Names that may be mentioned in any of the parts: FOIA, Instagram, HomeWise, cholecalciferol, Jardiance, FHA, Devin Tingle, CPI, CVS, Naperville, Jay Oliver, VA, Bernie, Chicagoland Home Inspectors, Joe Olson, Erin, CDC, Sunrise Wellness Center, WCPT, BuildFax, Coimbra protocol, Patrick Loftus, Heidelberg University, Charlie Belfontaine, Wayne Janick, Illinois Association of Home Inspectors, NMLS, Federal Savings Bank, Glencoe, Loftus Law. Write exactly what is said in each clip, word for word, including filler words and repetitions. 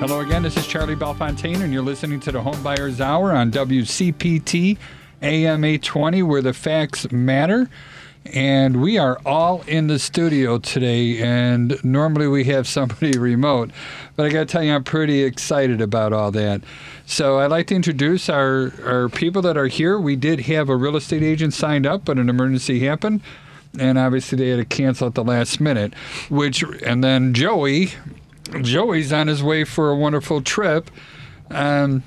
Hello again, this is Charlie Belfontaine, and you're listening to the Home Buyers Hour on W C P T A M eight twenty, where the facts matter. And we are all in the studio today, and normally we have somebody remote, but I got to tell you, I'm pretty excited about all that. So I'd like to introduce our, our people that are here. We did have a real estate agent signed up, but an emergency happened, and obviously they had to cancel at the last minute, which, and then Joey, Joey's on his way for a wonderful trip. Um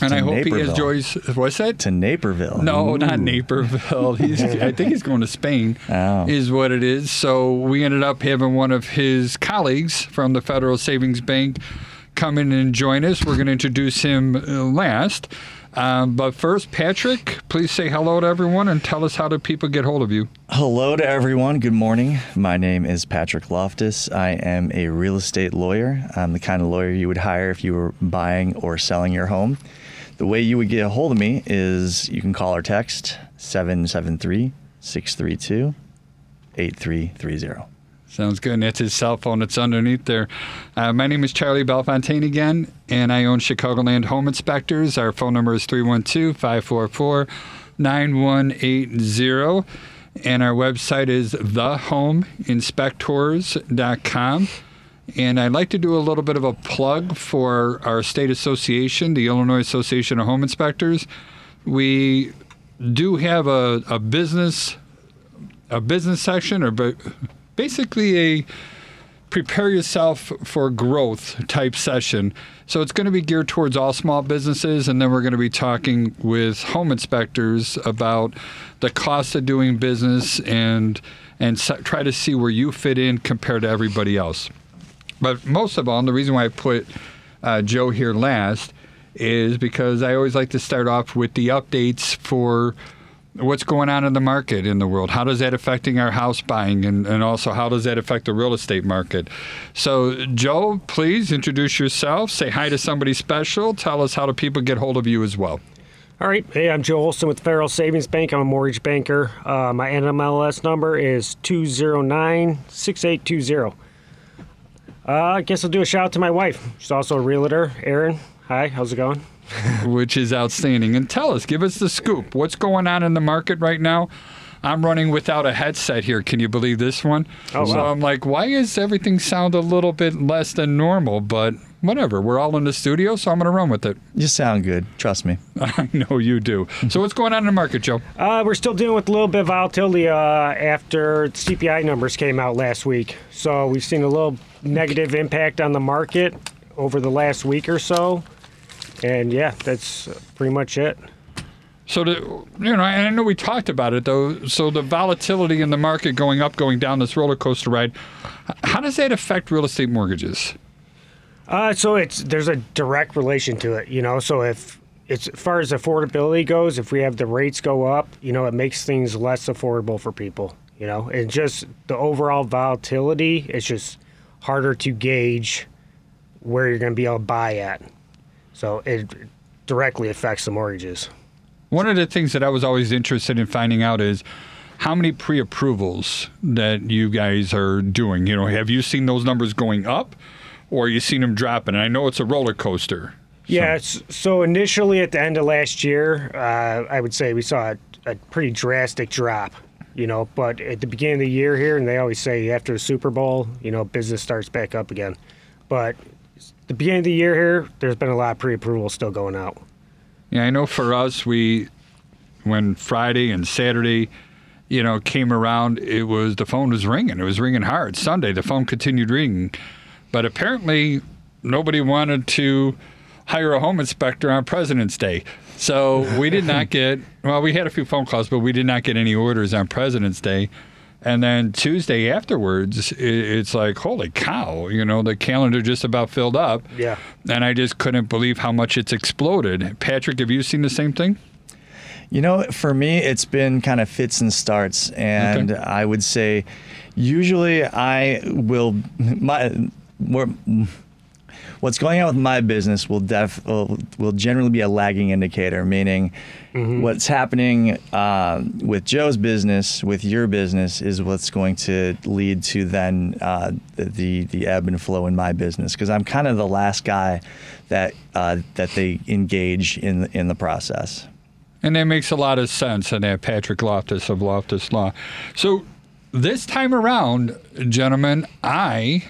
And I hope he has Joy's. What's that? To Naperville. No, Ooh. not Naperville. He's, I think he's going to Spain, oh. is what it is. So we ended up having one of his colleagues from the Federal Savings Bank come in and join us. We're going to introduce him last. Um, but first, Patrick, please say hello to everyone and tell us how do people get hold of you. Hello to everyone. Good morning. My name is Patrick Loftus. I am a real estate lawyer. I'm the kind of lawyer you would hire if you were buying or selling your home. The way you would get a hold of me is you can call or text seven seven three, six three two, eight three three zero. Sounds good. And that's his cell phone. It's underneath there. Uh, my name is Charlie Belfontaine again, and I own Chicagoland Home Inspectors. Our phone number is three one two, five four four, nine one eight zero. And our website is the home inspectors dot com. And I'd like to do a little bit of a plug for our state association, the Illinois Association of Home Inspectors. We do have a, a business a business section, or basically a prepare yourself for growth type session. So it's going to be geared towards all small businesses, and then we're going to be talking with home inspectors about the cost of doing business and and try to see where you fit in compared to everybody else. But most of all, and the reason why I put uh, Joe here last is because I always like to start off with the updates for what's going on in the market in the world. How does that affecting our house buying, and, and also how does that affect the real estate market? So, Joe, please introduce yourself, say hi to somebody special, tell us how do people get hold of you as well. All right. Hey, I'm Joe Olson with Federal Savings Bank. I'm a mortgage banker. Uh, my N M L S number is two zero nine, six eight two zero. Uh, I guess I'll do a shout out to my wife. She's also a realtor. Erin, hi, how's it going? Which is outstanding. And tell us, give us the scoop. What's going on in the market right now? I'm running without a headset here. Can you believe this one? Oh, so wow. I'm like, why is everything sound a little bit less than normal? But whatever, we're all in the studio, so I'm going to run with it. You sound good. Trust me. I know you do. So what's going on in the market, Joe? Uh, we're still dealing with a little bit of volatility uh, after C P I numbers came out last week. So we've seen a little negative impact on the market over the last week or so. And yeah, that's pretty much it. So, the, you know, and I know we talked about it, though. So the volatility in the market going up, going down, this roller coaster ride, how does that affect real estate mortgages? Uh, so it's there's a direct relation to it, you know. So if it's as far as affordability goes, if we have the rates go up, you know, it makes things less affordable for people, you know. And just the overall volatility, it's just harder to gauge where you're going to be able to buy at. So it directly affects the mortgages. One of the things that I was always interested in finding out is how many pre-approvals that you guys are doing. You know, have you seen those numbers going up, or have you seen them dropping? And I know it's a roller coaster. So. Yeah. So initially at the end of last year, uh, I would say we saw a, a pretty drastic drop. You know, but at the beginning of the year here, and they always say after the Super Bowl, you know, business starts back up again. But the beginning of the year here, there's been a lot of pre-approval still going out. Yeah, I know for us, we, when Friday and Saturday, you know, came around, it was, the phone was ringing. It was ringing hard. Sunday, the phone continued ringing. But apparently, nobody wanted to hire a home inspector on President's Day. So we did not get, well, we had a few phone calls, but we did not get any orders on President's Day. And then Tuesday afterwards, it's like, holy cow, you know, the calendar just about filled up. Yeah. And I just couldn't believe how much it's exploded. Patrick, have you seen the same thing? You know, for me, it's been kind of fits and starts. And okay. I would say usually I will... my. We're, what's going on with my business will def will, will generally be a lagging indicator, meaning mm-hmm. what's happening uh, with Joe's business, with your business, is what's going to lead to then uh, the the ebb and flow in my business, because I'm kind of the last guy that uh, that they engage in in the process. And that makes a lot of sense, and that Patrick Loftus of Loftus Law. So this time around, gentlemen, I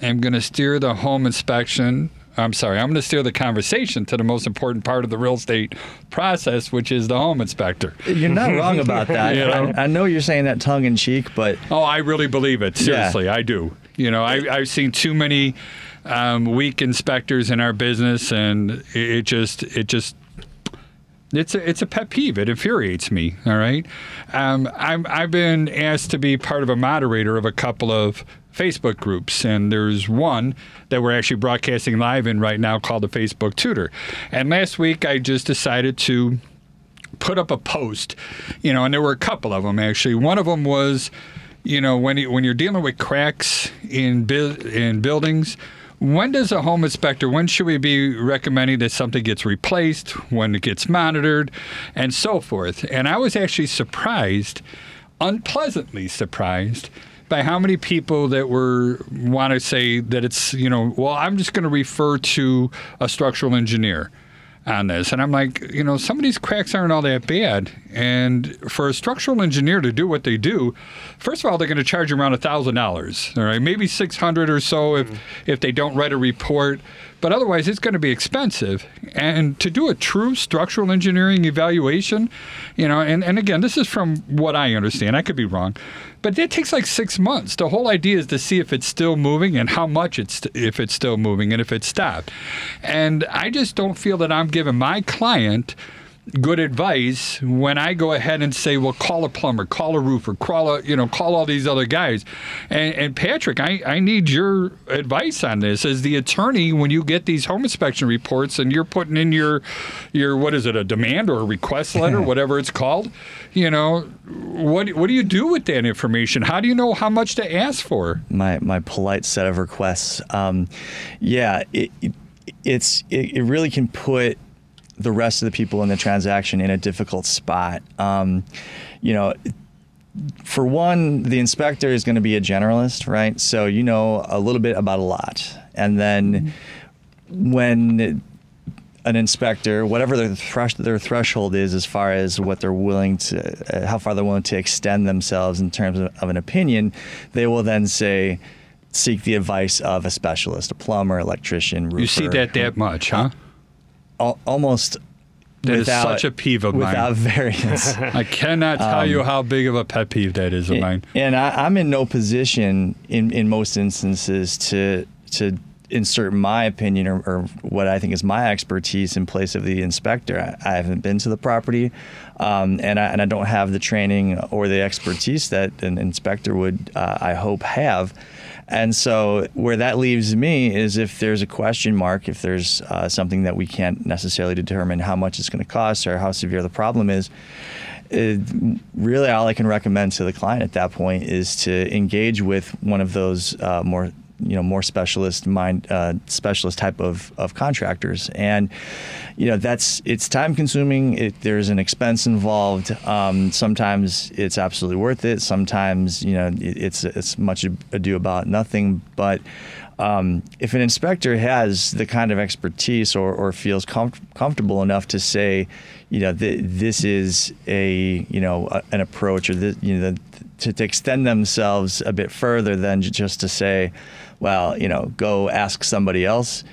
am going to steer the home inspection. I'm sorry, I'm going to steer the conversation to the most important part of the real estate process, which is the home inspector. You're not wrong about that. You know? I, I know you're saying that tongue in cheek, but... Oh, I really believe it. Seriously, yeah. I do. You know, I, I've seen too many um, weak inspectors in our business, and it, it just, it just... It's a, it's a pet peeve. It infuriates me, all right? Um, I'm, I've been asked to be part of a moderator of a couple of Facebook groups, and there's one that we're actually broadcasting live in right now called the Facebook Tutor. And last week, I just decided to put up a post, you know, and there were a couple of them, actually. One of them was, you know, when, you, when you're dealing with cracks in bu- in buildings, when does a home inspector, when should we be recommending that something gets replaced, when it gets monitored, and so forth? And I was actually surprised, unpleasantly surprised, by how many people that were want to say that it's, you know, well, I'm just going to refer to a structural engineer on this. And I'm like, you know, some of these cracks aren't all that bad. And for a structural engineer to do what they do, first of all, they're going to charge around one thousand dollars, all right? Maybe six hundred dollars or so if, mm. if they don't write a report. But otherwise, it's going to be expensive. And to do a true structural engineering evaluation, you know, and, and again, this is from what I understand. I could be wrong. But that takes like six months. The whole idea is to see if it's still moving and how much it's if it's still moving and if it's stopped. And I just don't feel that I'm giving my client good advice when I go ahead and say, well, call a plumber, call a roofer, call a, you know, call all these other guys. And, and Patrick, I, I need your advice on this. As the attorney, when you get these home inspection reports and you're putting in your, your what is it, a demand or a request letter, whatever it's called, you know, what what do you do with that information? How do you know how much to ask for? My, my polite set of requests. Um, yeah, it, it, it's, it, it really can put the rest of the people in the transaction in a difficult spot. Um, you know, for one, the inspector is going to be a generalist, right? So you know a little bit about a lot. And then mm-hmm. when an inspector, whatever their, thresh- their threshold is as far as what they're willing to, uh, how far they're willing to extend themselves in terms of, of an opinion, they will then say, seek the advice of a specialist, a plumber, electrician, roofer. You see that that much, huh? Almost that without, is such a peeve of mine. Without variance. I cannot tell um, you how big of a pet peeve that is of and, mine. And I, I'm in no position, in, in most instances, to to insert my opinion or, or what I think is my expertise in place of the inspector. I, I haven't been to the property, um, and I and I don't have the training or the expertise that an inspector would, uh, I hope, have. And so where that leaves me is if there's a question mark, if there's uh, something that we can't necessarily determine how much it's going to cost or how severe the problem is, it, really all I can recommend to the client at that point is to engage with one of those uh, more, you know, more specialist mind, uh, specialist type of, of contractors. And, you know, that's, it's time consuming. It, there's an expense involved. Um, sometimes it's absolutely worth it. Sometimes, you know, it, it's, it's much ado about nothing. But um, if an inspector has the kind of expertise or, or feels com- comfortable enough to say, you know, th- this is a, you know, a, an approach or this, you know, the, to, to extend themselves a bit further than just to say, well, you know, go ask somebody else.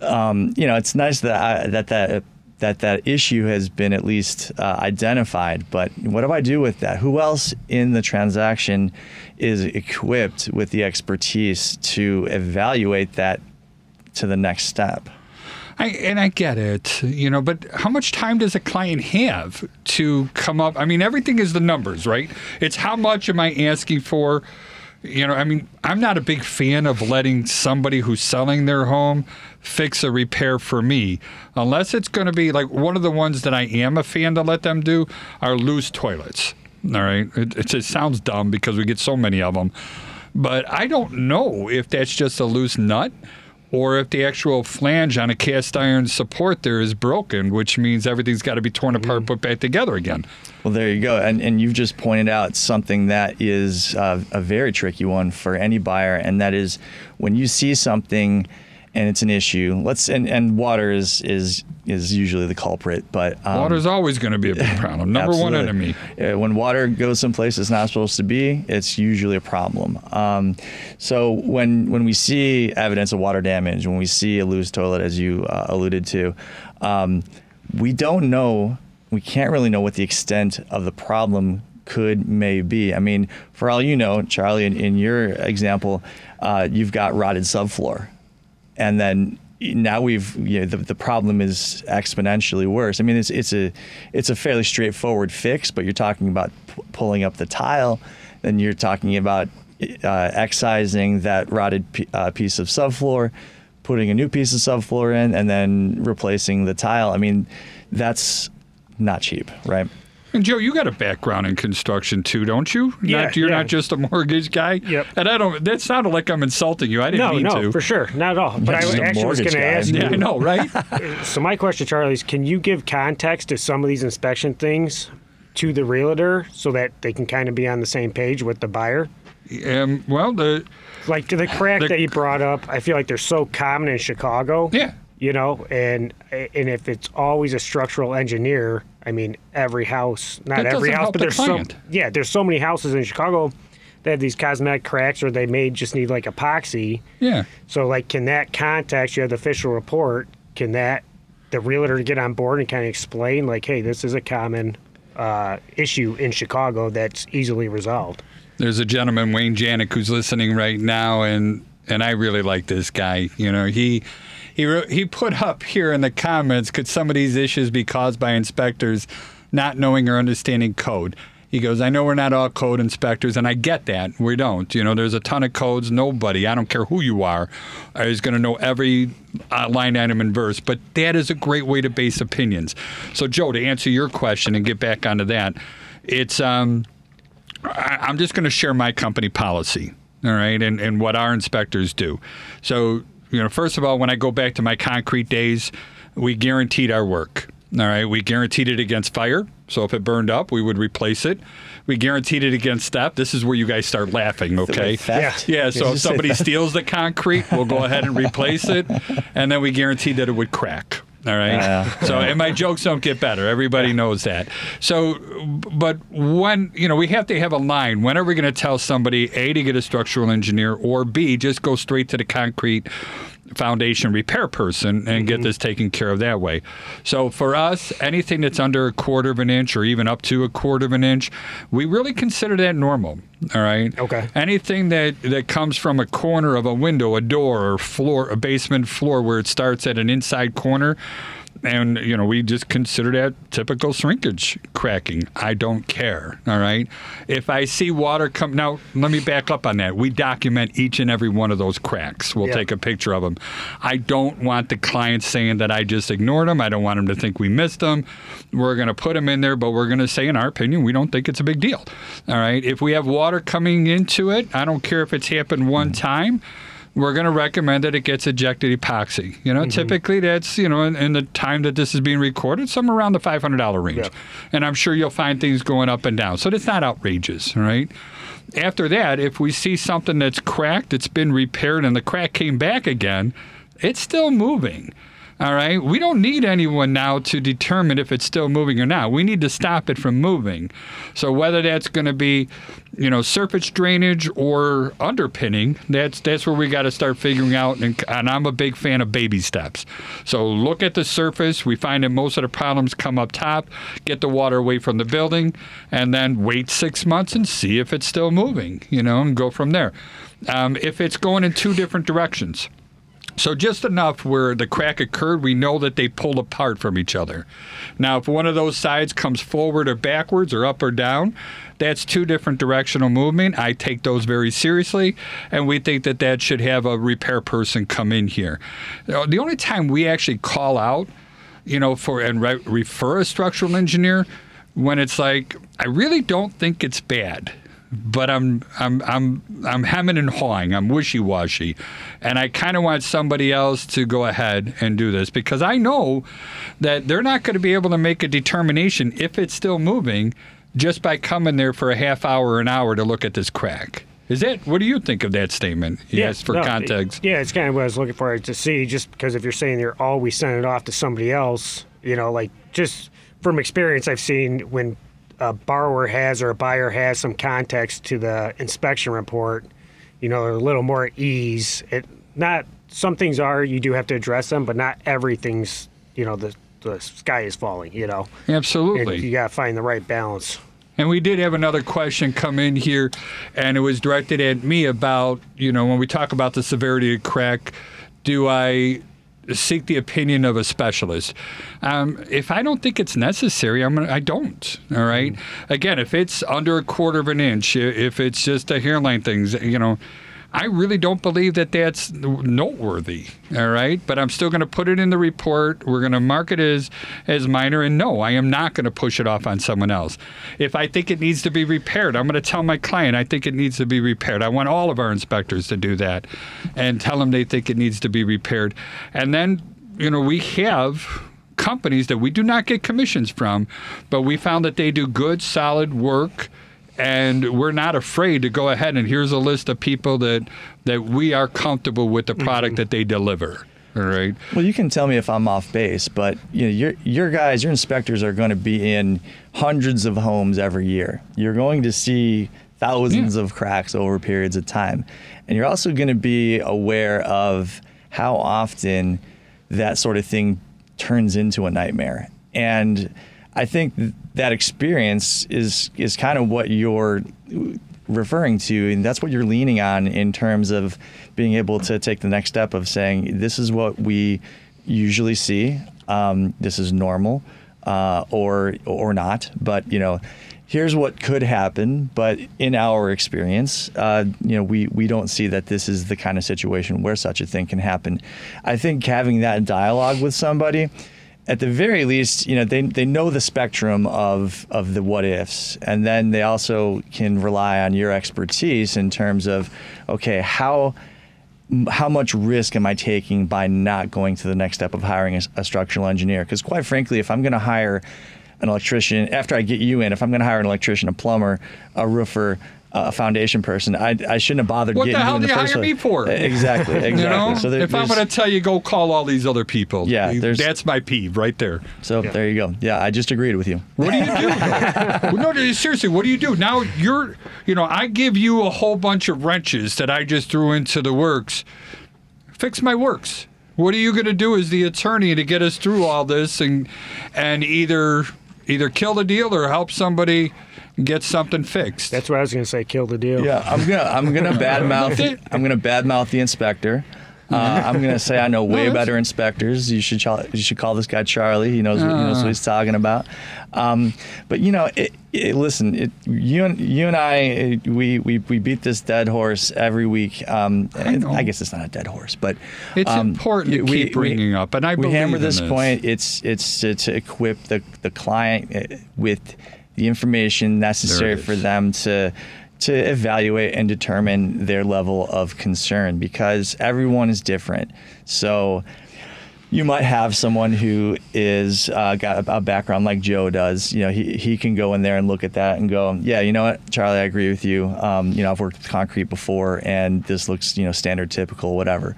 Um, you know, it's nice that I, that that that that issue has been at least uh, identified. But what do I do with that? Who else in the transaction is equipped with the expertise to evaluate that to the next step? I, and I get it, you know, but how much time does a client have to come up? I mean, everything is the numbers, right? It's how much am I asking for? You know, I mean, I'm not a big fan of letting somebody who's selling their home fix a repair for me, unless it's going to be like one of the ones that I am a fan to let them do are loose toilets. All right. It, it, it sounds dumb because we get so many of them, but I don't know if that's just a loose nut or if the actual flange on a cast iron support there is broken, which means everything's got to be torn apart, put back together again. Well, there you go. And and you've just pointed out something that is uh, a very tricky one for any buyer, and that is when you see something and it's an issue. Let's and, and water is is is usually the culprit, but um, water's always going to be a big problem. Number one enemy. When water goes someplace it's not supposed to be, it's usually a problem. Um, so when when we see evidence of water damage, when we see a loose toilet, as you uh, alluded to, um, we don't know. We can't really know what the extent of the problem could may be. I mean, for all you know, Charlie, in, in your example, uh, you've got rotted subfloor. And then now we've you know, the the problem is exponentially worse. I mean, it's it's a it's a fairly straightforward fix, but you're talking about p- pulling up the tile, then you're talking about uh, excising that rotted p- uh, piece of subfloor, putting a new piece of subfloor in, and then replacing the tile. I mean, that's not cheap, right? And Joe, you got a background in construction too, don't you? Yeah, not, you're yeah. not just a mortgage guy. Yep. And I don't. That sounded like I'm insulting you. I didn't no, mean no, to. No, no, for sure, not at all. But I actually was going to ask you. Yeah, I know, right? So my question, Charlie, is: can you give context to some of these inspection things to the realtor so that they can kind of be on the same page with the buyer? Um. Well, the like to the crack the, that you brought up. I feel like they're so common in Chicago. Yeah. You know, and and if it's always a structural engineer, I mean, every house, not every house, but there's so yeah, there's so many houses in Chicago that have these cosmetic cracks, or they may just need like epoxy. Yeah. So like, can that context? You have the official report. Can that the realtor get on board and kind of explain like, hey, this is a common uh, issue in Chicago that's easily resolved? There's a gentleman, Wayne Janick, who's listening right now, and and I really like this guy. You know, he. He wrote, he put up here in the comments, could some of these issues be caused by inspectors not knowing or understanding code? He goes, I know we're not all code inspectors, and I get that. We don't. You know, there's a ton of codes. Nobody, I don't care who you are, is going to know every uh, line item and verse. But that is a great way to base opinions. So, Joe, to answer your question and get back onto that, it's um, I, I'm just going to share my company policy, all right, and, and what our inspectors do. So, you know, first of all, when I go back to my concrete days, we guaranteed our work. All right, we guaranteed it against fire. So if it burned up, we would replace it. We guaranteed it against theft. This is where you guys start laughing, okay? Yeah. yeah, so if somebody steals the concrete, we'll go ahead and replace it. And then we guaranteed that it would crack. All right. Yeah. So, and my jokes don't get better. Everybody knows that. So, but when, you know, we have to have a line. When are we going to tell somebody, A, to get a structural engineer, or B, just go straight to the concrete foundation repair person and mm-hmm. get this taken care of that way? So, for us, anything that's under a quarter of an inch or even up to a quarter of an inch, we really consider that normal. All right. Okay. Anything that, that comes from a corner of a window, a door, or floor, a basement floor where it starts at an inside corner, and, you know, we just consider that typical shrinkage cracking. I don't care. All right. If I see water come, now let me back up on that. We document each and every one of those cracks. We'll yeah. take a picture of them. I don't want the client saying that I just ignored them. I don't want them to think we missed them. We're going to put them in there, but we're going to say, in our opinion, we don't think it's a big deal. All right. If we have water coming into it, I don't care if it's happened one time. We're going to recommend that it gets ejected epoxy. You know, mm-hmm. typically that's, you know, in, in the time that this is being recorded, somewhere around the five hundred dollars range. Yeah. And I'm sure you'll find things going up and down. So that's not outrageous, right? After that, if we see something that's cracked, it's been repaired, and the crack came back again, it's still moving. All right? We don't need anyone now to determine if it's still moving or not. We need to stop it from moving. So whether that's going to be, you know, surface drainage or underpinning, that's that's where we got to start figuring out. And, and I'm a big fan of baby steps. So look at the surface. We find that most of the problems come up top, get the water away from the building, and then wait six months and see if it's still moving, you know, and go from there. Um, if it's going in two different directions. So just enough where the crack occurred, we know that they pulled apart from each other. Now, if one of those sides comes forward or backwards or up or down, that's two different directional movement. I take those very seriously, and we think that that should have a repair person come in here. The only time we actually call out, you know, for and re- refer a structural engineer, when it's like, I really don't think it's bad. but I'm I'm I'm I'm hemming and hawing. I'm wishy-washy, and I kind of want somebody else to go ahead and do this because I know that they're not going to be able to make a determination if it's still moving just by coming there for a half hour or an hour to look at this crack. Is that, what do you think of that statement? Yeah, yes, for no, context. It, yeah, it's kind of what I was looking for to see, just because if you're saying you're oh, we send it off to somebody else, you know, like just from experience I've seen when a borrower has or a buyer has some context to the inspection report, you know, a little more ease. It not some things are, you do have to address them, but not everything's, you know, the, the sky is falling, you know. Absolutely. And you got to find the right balance. And we did have another question come in here, and it was directed at me about, you know, when we talk about the severity of crack, do I seek the opinion of a specialist? Um, if I don't think it's necessary, I'm gonna, I don't, all right? Again, if it's under a quarter of an inch, if it's just a hairline thing, you know, I really don't believe that that's noteworthy, all right? But I'm still going to put it in the report. We're going to mark it as, as minor, and no, I am not going to push it off on someone else. If I think it needs to be repaired, I'm going to tell my client I think it needs to be repaired. I want all of our inspectors to do that and tell them they think it needs to be repaired. And then, you know, we have companies that we do not get commissions from, but we found that they do good, solid work. And we're not afraid to go ahead and here's a list of people that that we are comfortable with the product mm-hmm. that they deliver. All right. Well, you can tell me if I'm off base, but you know, your your guys, your inspectors are going to be in hundreds of homes every year. You're going to see thousands yeah. of cracks over periods of time, and you're also going to be aware of how often that sort of thing turns into a nightmare. And I think that experience is is kind of what you're referring to, and that's what you're leaning on in terms of being able to take the next step of saying, this is what we usually see, um, this is normal, uh, or or not, but you know, here's what could happen, but in our experience, uh, you know, we, we don't see that this is the kind of situation where such a thing can happen. I think having that dialogue with somebody, at the very least, you know, they they know the spectrum of of the what ifs, and then they also can rely on your expertise in terms of, okay, how how much risk am I taking by not going to the next step of hiring a, a structural engineer? Because quite frankly, if I'm going to hire an electrician after I get you in, if I'm going to hire an electrician, a plumber, a roofer, a foundation person, I I shouldn't have bothered what getting you in the first place. What the hell do you hire me for? Exactly, exactly. You know, so there, if I'm going to tell you, go call all these other people. Yeah, that's my peeve right there. So yeah. There you go. Yeah, I just agreed with you. What do you do? no, no, seriously, what do you do? Now you're, you know, I give you a whole bunch of wrenches that I just threw into the works. Fix my works. What are you going to do as the attorney to get us through all this and and either either kill the deal or help somebody get something fixed? That's what I was going to say. Kill the deal. Yeah, I'm gonna, I'm gonna badmouth. I'm gonna badmouth the inspector. Uh, I'm gonna say I know way no, better inspectors. You should, you should call this guy Charlie. He knows, uh. what, he knows what he's talking about. Um, but you know, it, it, listen, it, you and you and I, it, we, we we beat this dead horse every week. Um, I, know. I guess it's not a dead horse, but it's um, important to we, keep bringing we, up. And I we hammer this, this point. It's it's to, to equip the the client with the information necessary for them to to evaluate and determine their level of concern, because everyone is different. So you might have someone who is uh, got a background like Joe does. You know, he he can go in there and look at that and go, yeah, you know what, Charlie, I agree with you. Um, you know, I've worked with concrete before, and this looks, you know, standard, typical, whatever.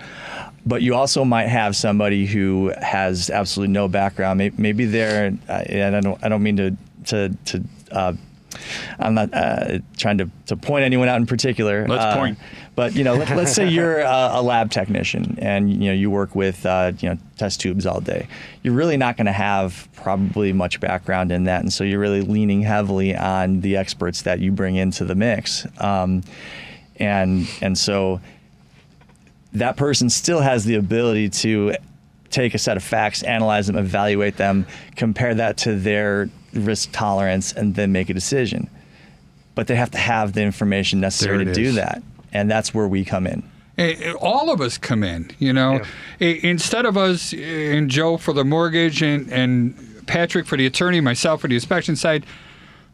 But you also might have somebody who has absolutely no background. Maybe, maybe they're, and I don't I don't mean to. to to uh I'm not uh, trying to, to point anyone out in particular. Let's uh, point. But you know, let, let's say you're a, a lab technician, and you know you work with uh, you know test tubes all day. You're really not going to have probably much background in that, and so you're really leaning heavily on the experts that you bring into the mix. Um, and and so that person still has the ability to take a set of facts, analyze them, evaluate them, compare that to their risk tolerance, and then make a decision. But they have to have the information necessary to do that. And that's where we come in. All of us come in, you know. Yeah. Instead of us and Joe for the mortgage and, and Patrick for the attorney, myself for the inspection side,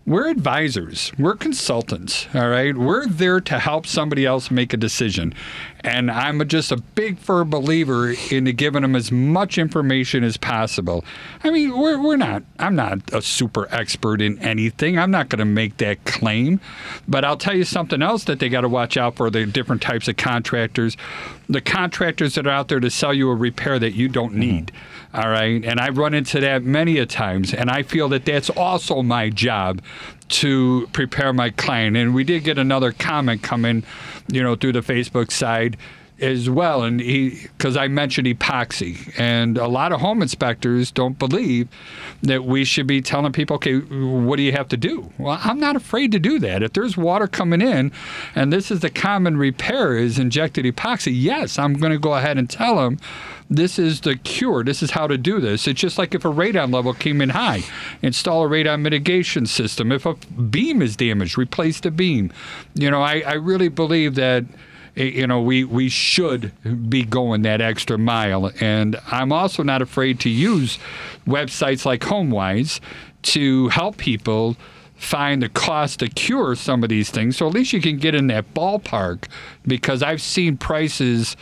We're advisors. We're consultants, all right? We're there to help somebody else make a decision. And I'm just a big firm believer in giving them as much information as possible. I mean, we're, we're not, I'm not a super expert in anything. I'm not going to make that claim. But I'll tell you something else that they got to watch out for, the different types of contractors. The contractors that are out there to sell you a repair that you don't need, mm-hmm. all right? And I run into that many a times, and I feel that that's also my job, to prepare my client. And we did get another comment come in, you know, through the Facebook side as well. And he, because I mentioned epoxy, and a lot of home inspectors don't believe that we should be telling people, okay, what do you have to do? Well, I'm not afraid to do that. If there's water coming in and this is the common repair is injected epoxy, yes, I'm going to go ahead and tell them, this is the cure. This is how to do this. It's just like if a radon level came in high, install a radon mitigation system. If a beam is damaged, replace the beam. You know, I, I really believe that, you know, we, we should be going that extra mile. And I'm also not afraid to use websites like HomeWise to help people find the cost to cure some of these things. So at least you can get in that ballpark, because I've seen prices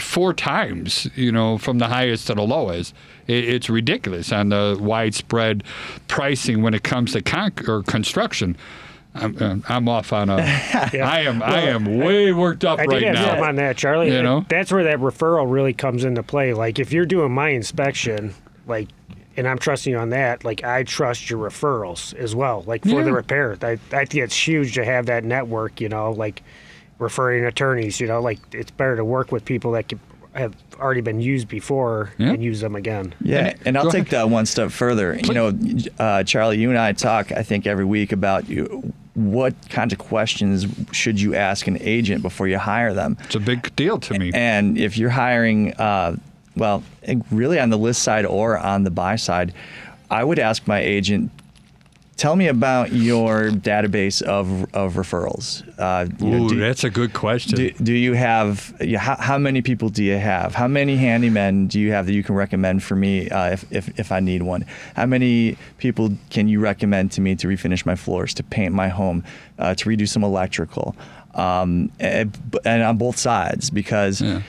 four times, you know, from the highest to the lowest. It's ridiculous on the widespread pricing when it comes to con- or construction. I'm, I'm off on a. yeah. I am. Well, I am way worked up I right now. I did have something on that, Charlie. You know? That's where that referral really comes into play. Like, if you're doing my inspection, like, and I'm trusting you on that, like, I trust your referrals as well. Like, for yeah. the repair, I, I think it's huge to have that network. You know, like, referring attorneys, you know, like, it's better to work with people that can, have already been used before yeah. and use them again. Yeah, and I'll Go take ahead. that one step further. Please. You know, uh, Charlie, you and I talk, I think, every week about you, what kinds of questions should you ask an agent before you hire them. It's a big deal to me. And if you're hiring, uh, well, really on the list side or on the buy side, I would ask my agent, tell me about your database of of referrals. Uh, Ooh, you know, do, that's a good question. Do, do you have, how, how many people do you have? How many handymen do you have that you can recommend for me uh, if, if if I need one? How many people can you recommend to me to refinish my floors, to paint my home, uh, to redo some electrical? Um, and, and on both sides, because yeah.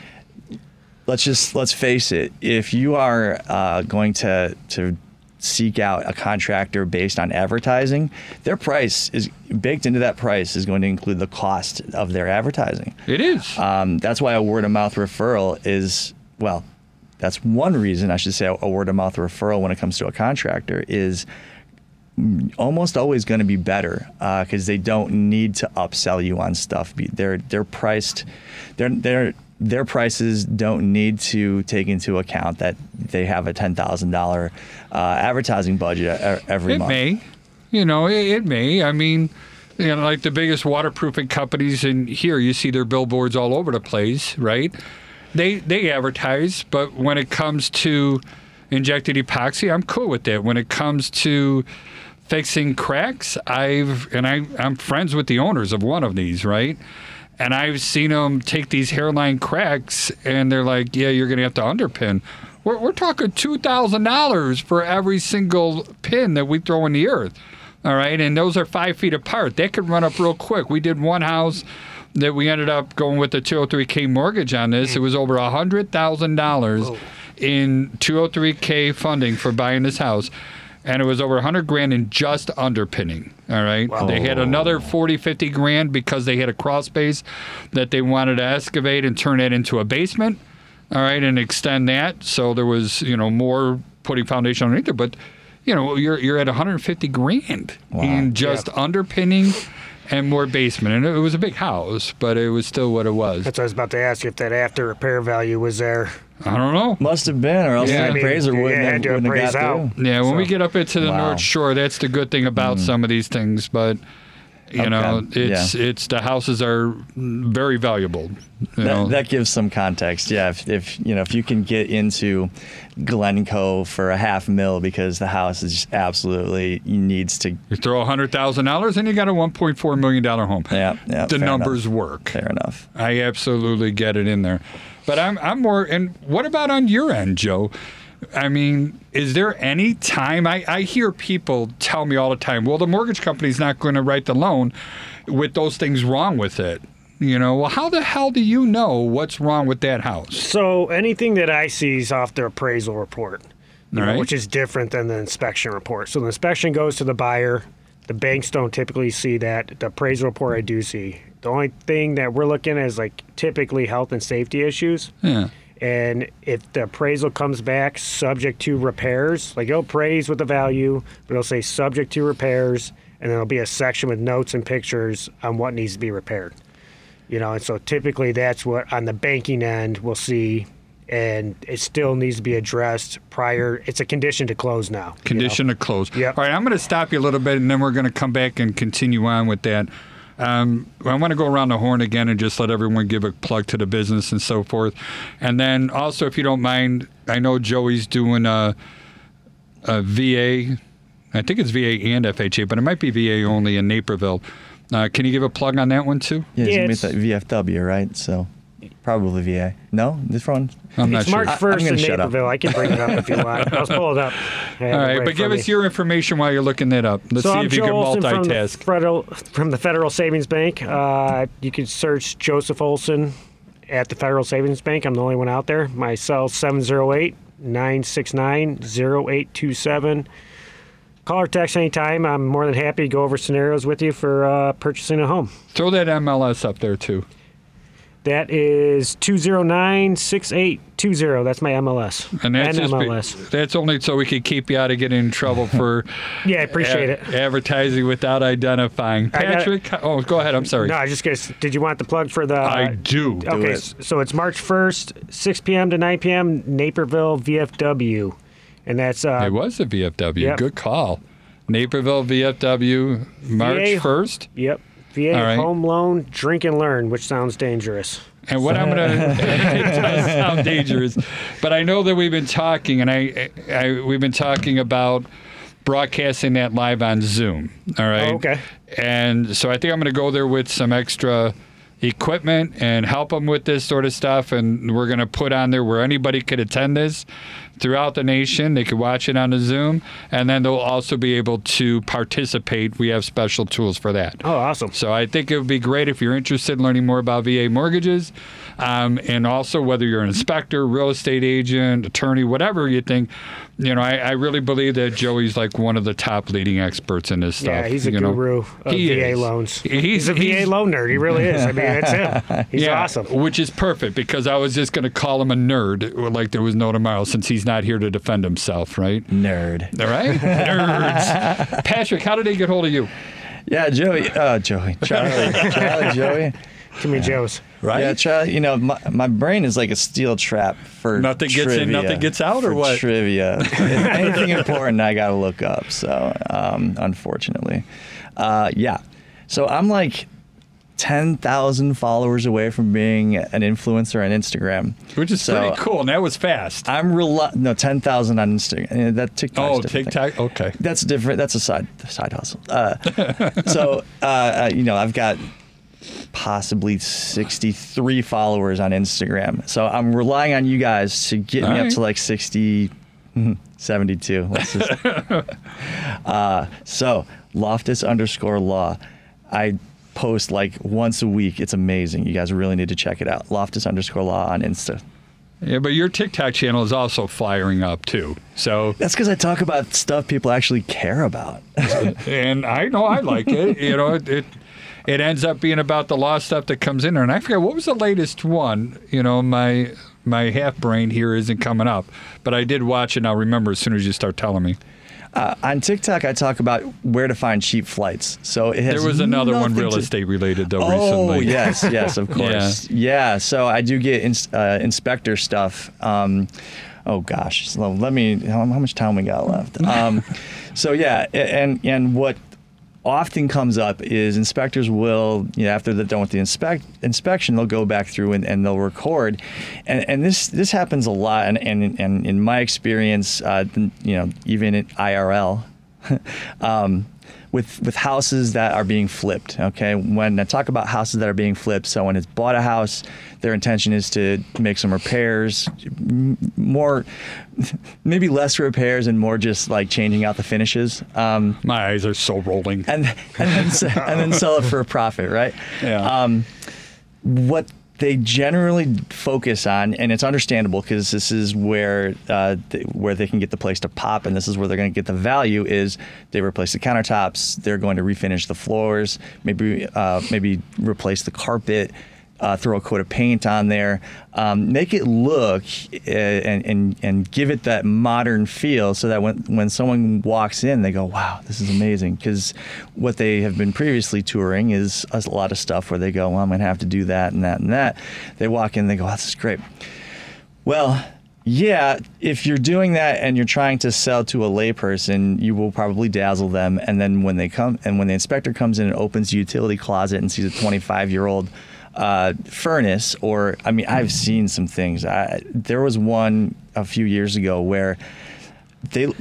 let's just, let's face it, if you are uh, going to, to seek out a contractor based on advertising, their price is baked into that price is going to include the cost of their advertising. It is. Um, that's why a word of mouth referral is, well, that's one reason I should say a word of mouth referral when it comes to a contractor is almost always going to be better, because uh, they don't need to upsell you on stuff. They're they're priced, they're they're their prices don't need to take into account that they have a ten thousand dollars uh, advertising budget every it month. It may. You know, it, it may. I mean, you know, like the biggest waterproofing companies in here, you see their billboards all over the place, right? They they advertise, but when it comes to injected epoxy, I'm cool with that. When it comes to fixing cracks, I've and I, I'm friends with the owners of one of these, right? And I've seen them take these hairline cracks, and they're like, yeah, you're going to have to underpin. We're, we're talking two thousand dollars for every single pin that we throw in the earth, all right? And those are five feet apart. That could run up real quick. We did one house that we ended up going with a two oh three K mortgage on this. It was over one hundred thousand dollars in two oh three K funding for buying this house. And it was over one hundred grand in just underpinning, all right? Whoa. They had another forty, fifty grand because they had a crawl space that they wanted to excavate and turn it into a basement, all right, and extend that. So there was, you know, more putting foundation underneath it. But, you know, you're you're at one hundred fifty grand wow. in just yeah. underpinning and more basement. And it was a big house, but it was still what it was. That's what I was about to ask you, if that after repair value was there. I don't know. Must have been, or else yeah, the I mean, appraiser wouldn't, yeah, have, wouldn't appraise have got out. Through. Yeah, when so. we get up into the wow. North Shore, that's the good thing about mm. some of these things. But, you okay. know, it's yeah. it's the houses are very valuable. You that, know? that gives some context, yeah. If, if you know, if you can get into Glencoe for a half mil because the house is just absolutely needs to. You throw one hundred thousand dollars and you got a one point four million dollars home. Yeah, yeah the numbers enough. work. Fair enough. I absolutely get it in there. But I'm I'm more, and what about on your end, Joe? I mean, is there any time? I, I hear people tell me all the time, well, the mortgage company's not going to write the loan with those things wrong with it. You know, well, how the hell do you know what's wrong with that house? So anything that I see is off the appraisal report, you know, which is different than the inspection report. So the inspection goes to the buyer. The banks don't typically see that. The appraisal report I do see. The only thing that we're looking at is, like, typically health and safety issues. Yeah. And if the appraisal comes back subject to repairs, like, it'll appraise with the value, but it'll say subject to repairs, and there'll be a section with notes and pictures on what needs to be repaired. You know, and so typically that's what, on the banking end, we'll see, and it still needs to be addressed prior. It's a condition to close now. Condition you know? to close. Yep. All right, I'm going to stop you a little bit, and then we're going to come back and continue on with that. Um, I want to go around the horn again and just let everyone give a plug to the business and so forth. And then also, if you don't mind, I know Joey's doing a, a V A. I think it's V A and F H A, but it might be V A only in Naperville. Uh, can you give a plug on that one, too? Yeah, it's, it's V F W, right? So probably V A. No? This one? I'm not sure. It's March first in Naperville. Up. I can bring it up if you want. I'll pull it up. All right, but give me. us your information while you're looking that up. Let's so see I'm if Joe you can Olson multitask. From the, Federal, from the Federal Savings Bank. Uh, you can search Joseph Olson at the Federal Savings Bank. I'm the only one out there. My cell is seven oh eight, nine six nine, oh eight two seven. Call or text anytime. I'm more than happy to go over scenarios with you for uh, purchasing a home. Throw that M L S up there, too. That is two oh nine, six eight two oh. That's my M L S. And that's, and M L S. Be, that's only so we could keep you out of getting in trouble for yeah, I appreciate ad, it. advertising without identifying. Patrick, got, oh, go ahead. I'm sorry. No, I just guess, did you want the plug for the? I do. Okay, do it. So it's March first, six p.m. to nine p.m., Naperville V F W. And that's uh, it was the V F W. Yep. Good call. Naperville V F W, March first. Yep. V A right. Home Loan, Drink and Learn, which sounds dangerous. And what I'm going to, it does sound dangerous, but I know that we've been talking, and I, I we've been talking about broadcasting that live on Zoom. All right. Oh, okay. And so I think I'm going to go there with some extra equipment and help them with this sort of stuff, and we're going to put on there where anybody could attend this throughout the nation. They could watch it on the Zoom, and then they'll also be able to participate. We have special tools for that. Oh, awesome. So I think it would be great if you're interested in learning more about V A mortgages, um, and also whether you're an inspector, real estate agent, attorney, whatever you think. You know, I, I really believe that Joey's like one of the top leading experts in this stuff. Yeah, he's a you guru know. of he V A is. loans. He's, he's a he's, V A loan nerd. He really is. I mean, it's him. He's yeah, awesome. Which is perfect, because I was just going to call him a nerd like there was no tomorrow, since he's not here to defend himself, right? Nerd. All right? Nerds. Patrick, how did they get hold of you? Yeah, Joey. Oh, Joey. Charlie. Charlie, Joey. Too many Joes. Right? Yeah, Charlie, you know, my, my brain is like a steel trap for nothing trivia. Nothing gets in, nothing gets out, or what? Trivia. Anything important, I got to look up, so um, unfortunately. Uh, yeah. So I'm like ten thousand followers away from being an influencer on Instagram. Which is so pretty cool, and that was fast. I'm rel- No, ten thousand on Instagram. That TikTok. Oh, TikTok? Thing. Okay. That's different. That's a side side hustle. Uh, so, uh, you know, I've got possibly sixty-three followers on Instagram. So I'm relying on you guys to get All me right. up to like sixty, seventy-two. Let's just, uh, so Loftus underscore law. I post like once a week. It's amazing. You guys really need to check it out. Loftus underscore law on Insta. Yeah, but your TikTok channel is also firing up, too. So that's because I talk about stuff people actually care about. And I know I like it. You know, it... it It ends up being about the law stuff that comes in there. And I forget, what was the latest one? You know, my my half brain here isn't coming up. But I did watch it, and I'll remember as soon as you start telling me. Uh, on TikTok, I talk about where to find cheap flights. So it has There was another one real to... estate related, though, oh, recently. Oh, yes, yes, of course. yeah. yeah, so I do get ins- uh, inspector stuff. Um, oh, gosh. So let me, how much time we got left? Um, so, yeah, and and what often comes up is inspectors will, you know, after they're done with the inspect inspection, they'll go back through and, and they'll record, and and this this happens a lot, and and, and in my experience, uh, you know, even in I R L, um, with with houses that are being flipped. Okay, when I talk about houses that are being flipped, someone has bought a house, their intention is to make some repairs, more maybe less repairs and more just like changing out the finishes. Um, My eyes are so rolling. And and then, and then sell it for a profit, right? Yeah. Um, what they generally focus on, and it's understandable because this is where uh, th- where they can get the place to pop, and this is where they're going to get the value, is they replace the countertops, they're going to refinish the floors, maybe uh, maybe replace the carpet, uh, throw a coat of paint on there, um, make it look and, and and give it that modern feel so that when, when someone walks in, they go, wow, this is amazing. Because what they have been previously touring is a lot of stuff where they go, well, I'm going to have to do that and that and that. They walk in, they go, oh, this is great. Well, yeah, if you're doing that and you're trying to sell to a layperson, you will probably dazzle them. And then when they come, and when the inspector comes in and opens the utility closet and sees a twenty-five-year-old Uh, furnace, or I mean, I've seen some things. I, there was one a few years ago where they,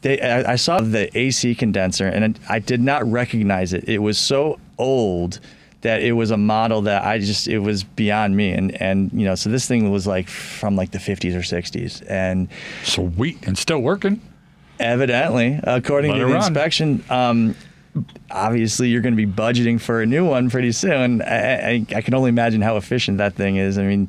they, I, I saw the A C condenser, and I, I did not recognize it. It was so old that it was a model that I just, it was beyond me. And and you know, so this thing was like from like the fifties or sixties, and sweet, and still working. Evidently, according Let to the run. inspection. Um, Obviously, you're going to be budgeting for a new one pretty soon. I, I, I can only imagine how efficient that thing is. I mean,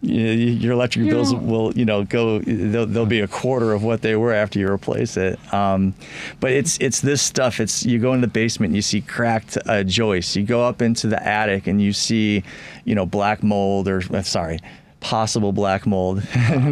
you, your electric yeah. bills will, you know, go. They'll, they'll be a quarter of what they were after you replace it. Um, but it's it's this stuff. It's you go in the basement, and you see cracked uh, joists. You go up into the attic, and you see, you know, black mold or sorry. possible black mold.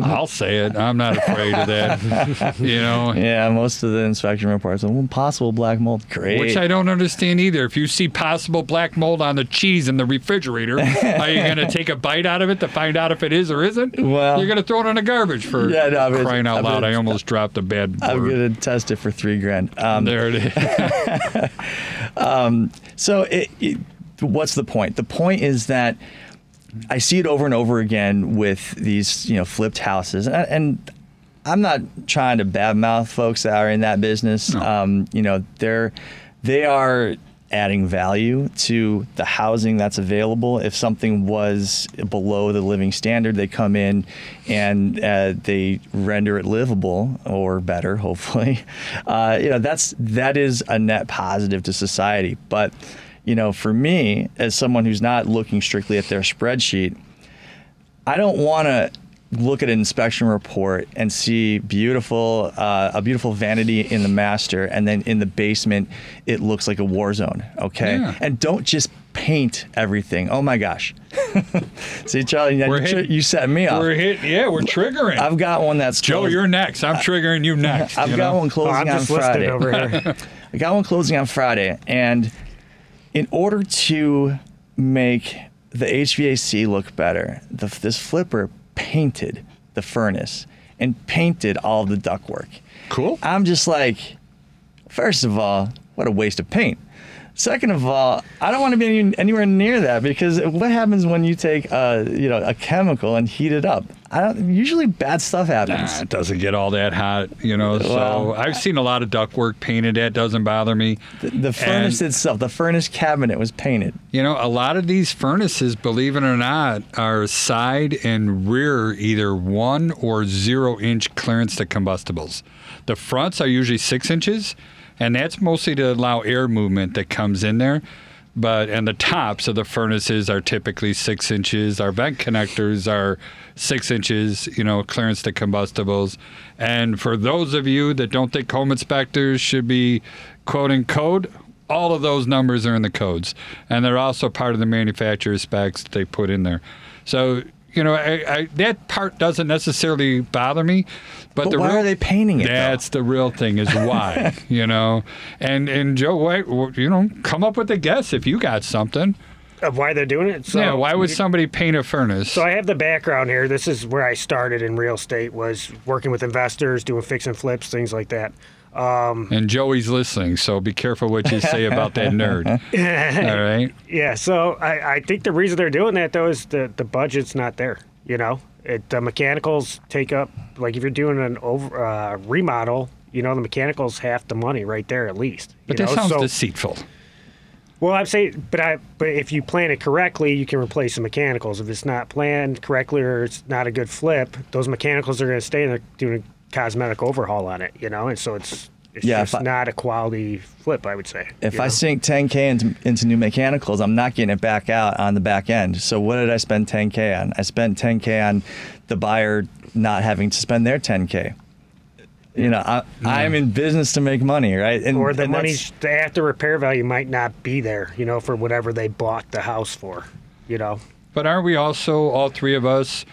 I'll say it. I'm not afraid of that. You know? Yeah, most of the inspection reports are possible black mold. Great. Which I don't understand either. If you see possible black mold on the cheese in the refrigerator, are you going to take a bite out of it to find out if it is or isn't? Well, you're going to throw it in the garbage for yeah, no, crying out I'm loud. Gonna, I almost dropped a bad word. I'm going to test it for three grand. Um, there it is. um, so it, it, what's the point? The point is that I see it over and over again with these, you know, flipped houses, and, and I'm not trying to badmouth folks that are in that business. No. Um, you know, they're they are adding value to the housing that's available. If something was below the living standard, they come in and uh, they render it livable or better, hopefully. Uh, you know, that's that is a net positive to society, but. You know, for me, as someone who's not looking strictly at their spreadsheet, I don't want to look at an inspection report and see beautiful, uh, a beautiful vanity in the master, and then in the basement, it looks like a war zone, okay? Yeah. And don't just paint everything. Oh, my gosh. See, Charlie, you, tri- you set me up. We're hit. Yeah, we're triggering. I've got one that's Joe, closed. You're next. I'm triggering you next. I've you got know? one closing oh, on Friday. Over here. I got one closing on Friday, and... in order to make the H V A C look better, the, this flipper painted the furnace and painted all the ductwork. Cool. I'm just like, first of all, what a waste of paint. Second of all, I don't want to be any, anywhere near that, because what happens when you take a, you know, a chemical and heat it up? I don't. Usually bad stuff happens. Nah, it doesn't get all that hot, you know. Well, so I've seen a lot of ductwork painted. That doesn't bother me. The, the furnace and, itself, the furnace cabinet was painted. You know, a lot of these furnaces, believe it or not, are side and rear either one or zero inch clearance to combustibles. The fronts are usually six inches. And that's mostly to allow air movement that comes in there. But and the tops of the furnaces are typically six inches. Our vent connectors are six inches, you know, clearance to combustibles. And for those of you that don't think home inspectors should be quoting code, all of those numbers are in the codes. And they're also part of the manufacturer specs that they put in there. So, you know, I, I, that part doesn't necessarily bother me. But, but the why real, are they painting it, That's though? the real thing is why, you know. And, and Joe, why, you know, come up with a guess if you got something. Of why they're doing it? So yeah, why would somebody paint a furnace? So I have the background here. This is where I started in real estate, was working with investors, doing fix and flips, things like that. Um, and Joey's listening, so be careful what you say about that nerd. All right? Yeah, so I, I think the reason they're doing that, though, is the, the budget's not there, you know. It, the mechanicals take up, like if you're doing an over, uh, remodel, You know, the mechanical's half the money right there at least. But that know? sounds so, deceitful. Well, I'm saying, but I, but if you plan it correctly, you can replace the mechanicals. If it's not planned correctly or it's not a good flip, those mechanicals are going to stay and they're doing a cosmetic overhaul on it, you know? And so it's it's yeah, just I, not a quality flip, I would say. If I know? sink ten K into, into new mechanicals, I'm not getting it back out on the back end. So what did I spend ten K on? I spent ten K on the buyer not having to spend their ten K. You know, I, yeah. I'm in business to make money, right? And, or the and money, the after repair value might not be there, you know, for whatever they bought the house for, you know. But aren't we also, all three of us,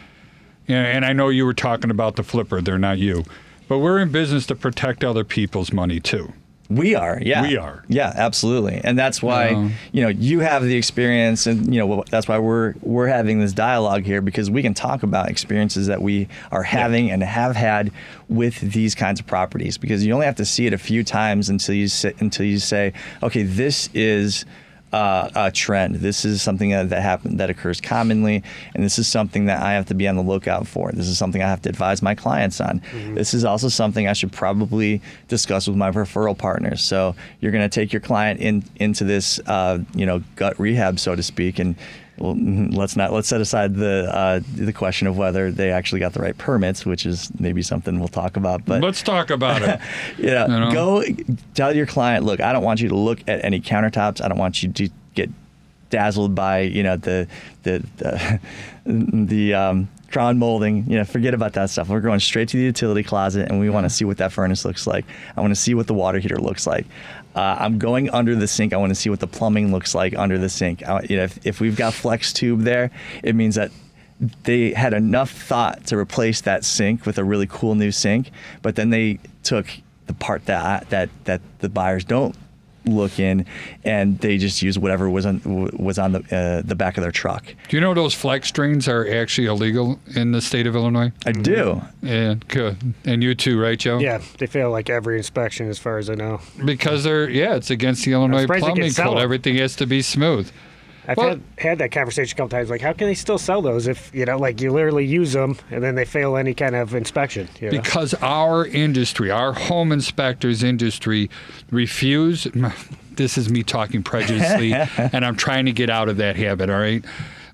and I know you were talking about the flipper, they're not you, but we're in business to protect other people's money too. We are, yeah. We are. Yeah, absolutely. And that's why, um, you know, you have the experience and, you know, that's why we're we're having this dialogue here, because we can talk about experiences that we are having yeah. and have had with these kinds of properties, because you only have to see it a few times until you sit, until you say, okay, this is uh, a trend. This is something that, that happens, that occurs commonly. And this is something that I have to be on the lookout for. This is something I have to advise my clients on. Mm-hmm. This is also something I should probably discuss with my referral partners. So you're going to take your client in, into this, uh, you know, gut rehab, so to speak. And well, let's not, let's set aside the, uh, the question of whether they actually got the right permits, which is maybe something we'll talk about, but let's talk about it. yeah, you know? Go tell your client, look, I don't want you to look at any countertops. I don't want you to get dazzled by, you know, the, the, the, the, um, crown molding, you know, forget about that stuff. We're going straight to the utility closet, and we want to see what that furnace looks like. I want to see what the water heater looks like. Uh, I'm going under the sink. I want to see what the plumbing looks like under the sink. I, you know, if, if we've got flex tube there, it means that they had enough thought to replace that sink with a really cool new sink, but then they took the part that I, that that the buyers don't look in, and they just use whatever was on was on the uh, the back of their truck. Do you know those flex drains are actually illegal in the state of Illinois? I do. And good. And you too, right, Joe? Yeah, they fail like every inspection, as far as I know. Because they're yeah, it's against the Illinois plumbing code. Everything has to be smooth. I've well, had, had that conversation a couple times. Like, how can they still sell those if, you know, like you literally use them and then they fail any kind of inspection? You know? Because our industry, our home inspectors industry, refuse. This is me talking prejudiciously, and I'm trying to get out of that habit. All right,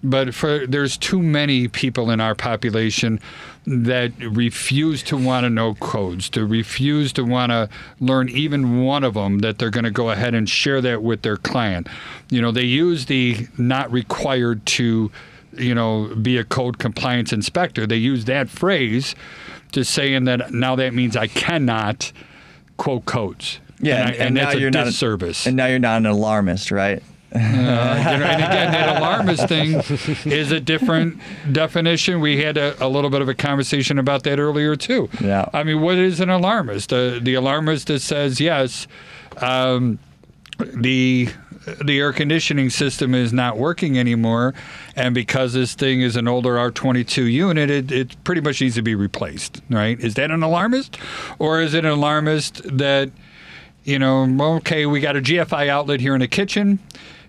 but for there's too many people in our population that refuse to want to know codes, to refuse to want to learn even one of them, that they're going to go ahead and share that with their client. You know, they use the not required to, you know, be a code compliance inspector. They use that phrase to saying that now that means I cannot quote codes. Yeah, and, and, I, and, and now that's you're a not disservice. And now you're not an alarmist, right? Uh, and again, that alarmist thing is a different definition. We had a, a little bit of a conversation about that earlier, too. Yeah. I mean, what is an alarmist? Uh, the alarmist that says, yes, um, the the air conditioning system is not working anymore, and because this thing is an older R twenty-two unit, it, it pretty much needs to be replaced, right? Is that an alarmist? Or is it an alarmist that, you know, okay, we got a G F I outlet here in the kitchen.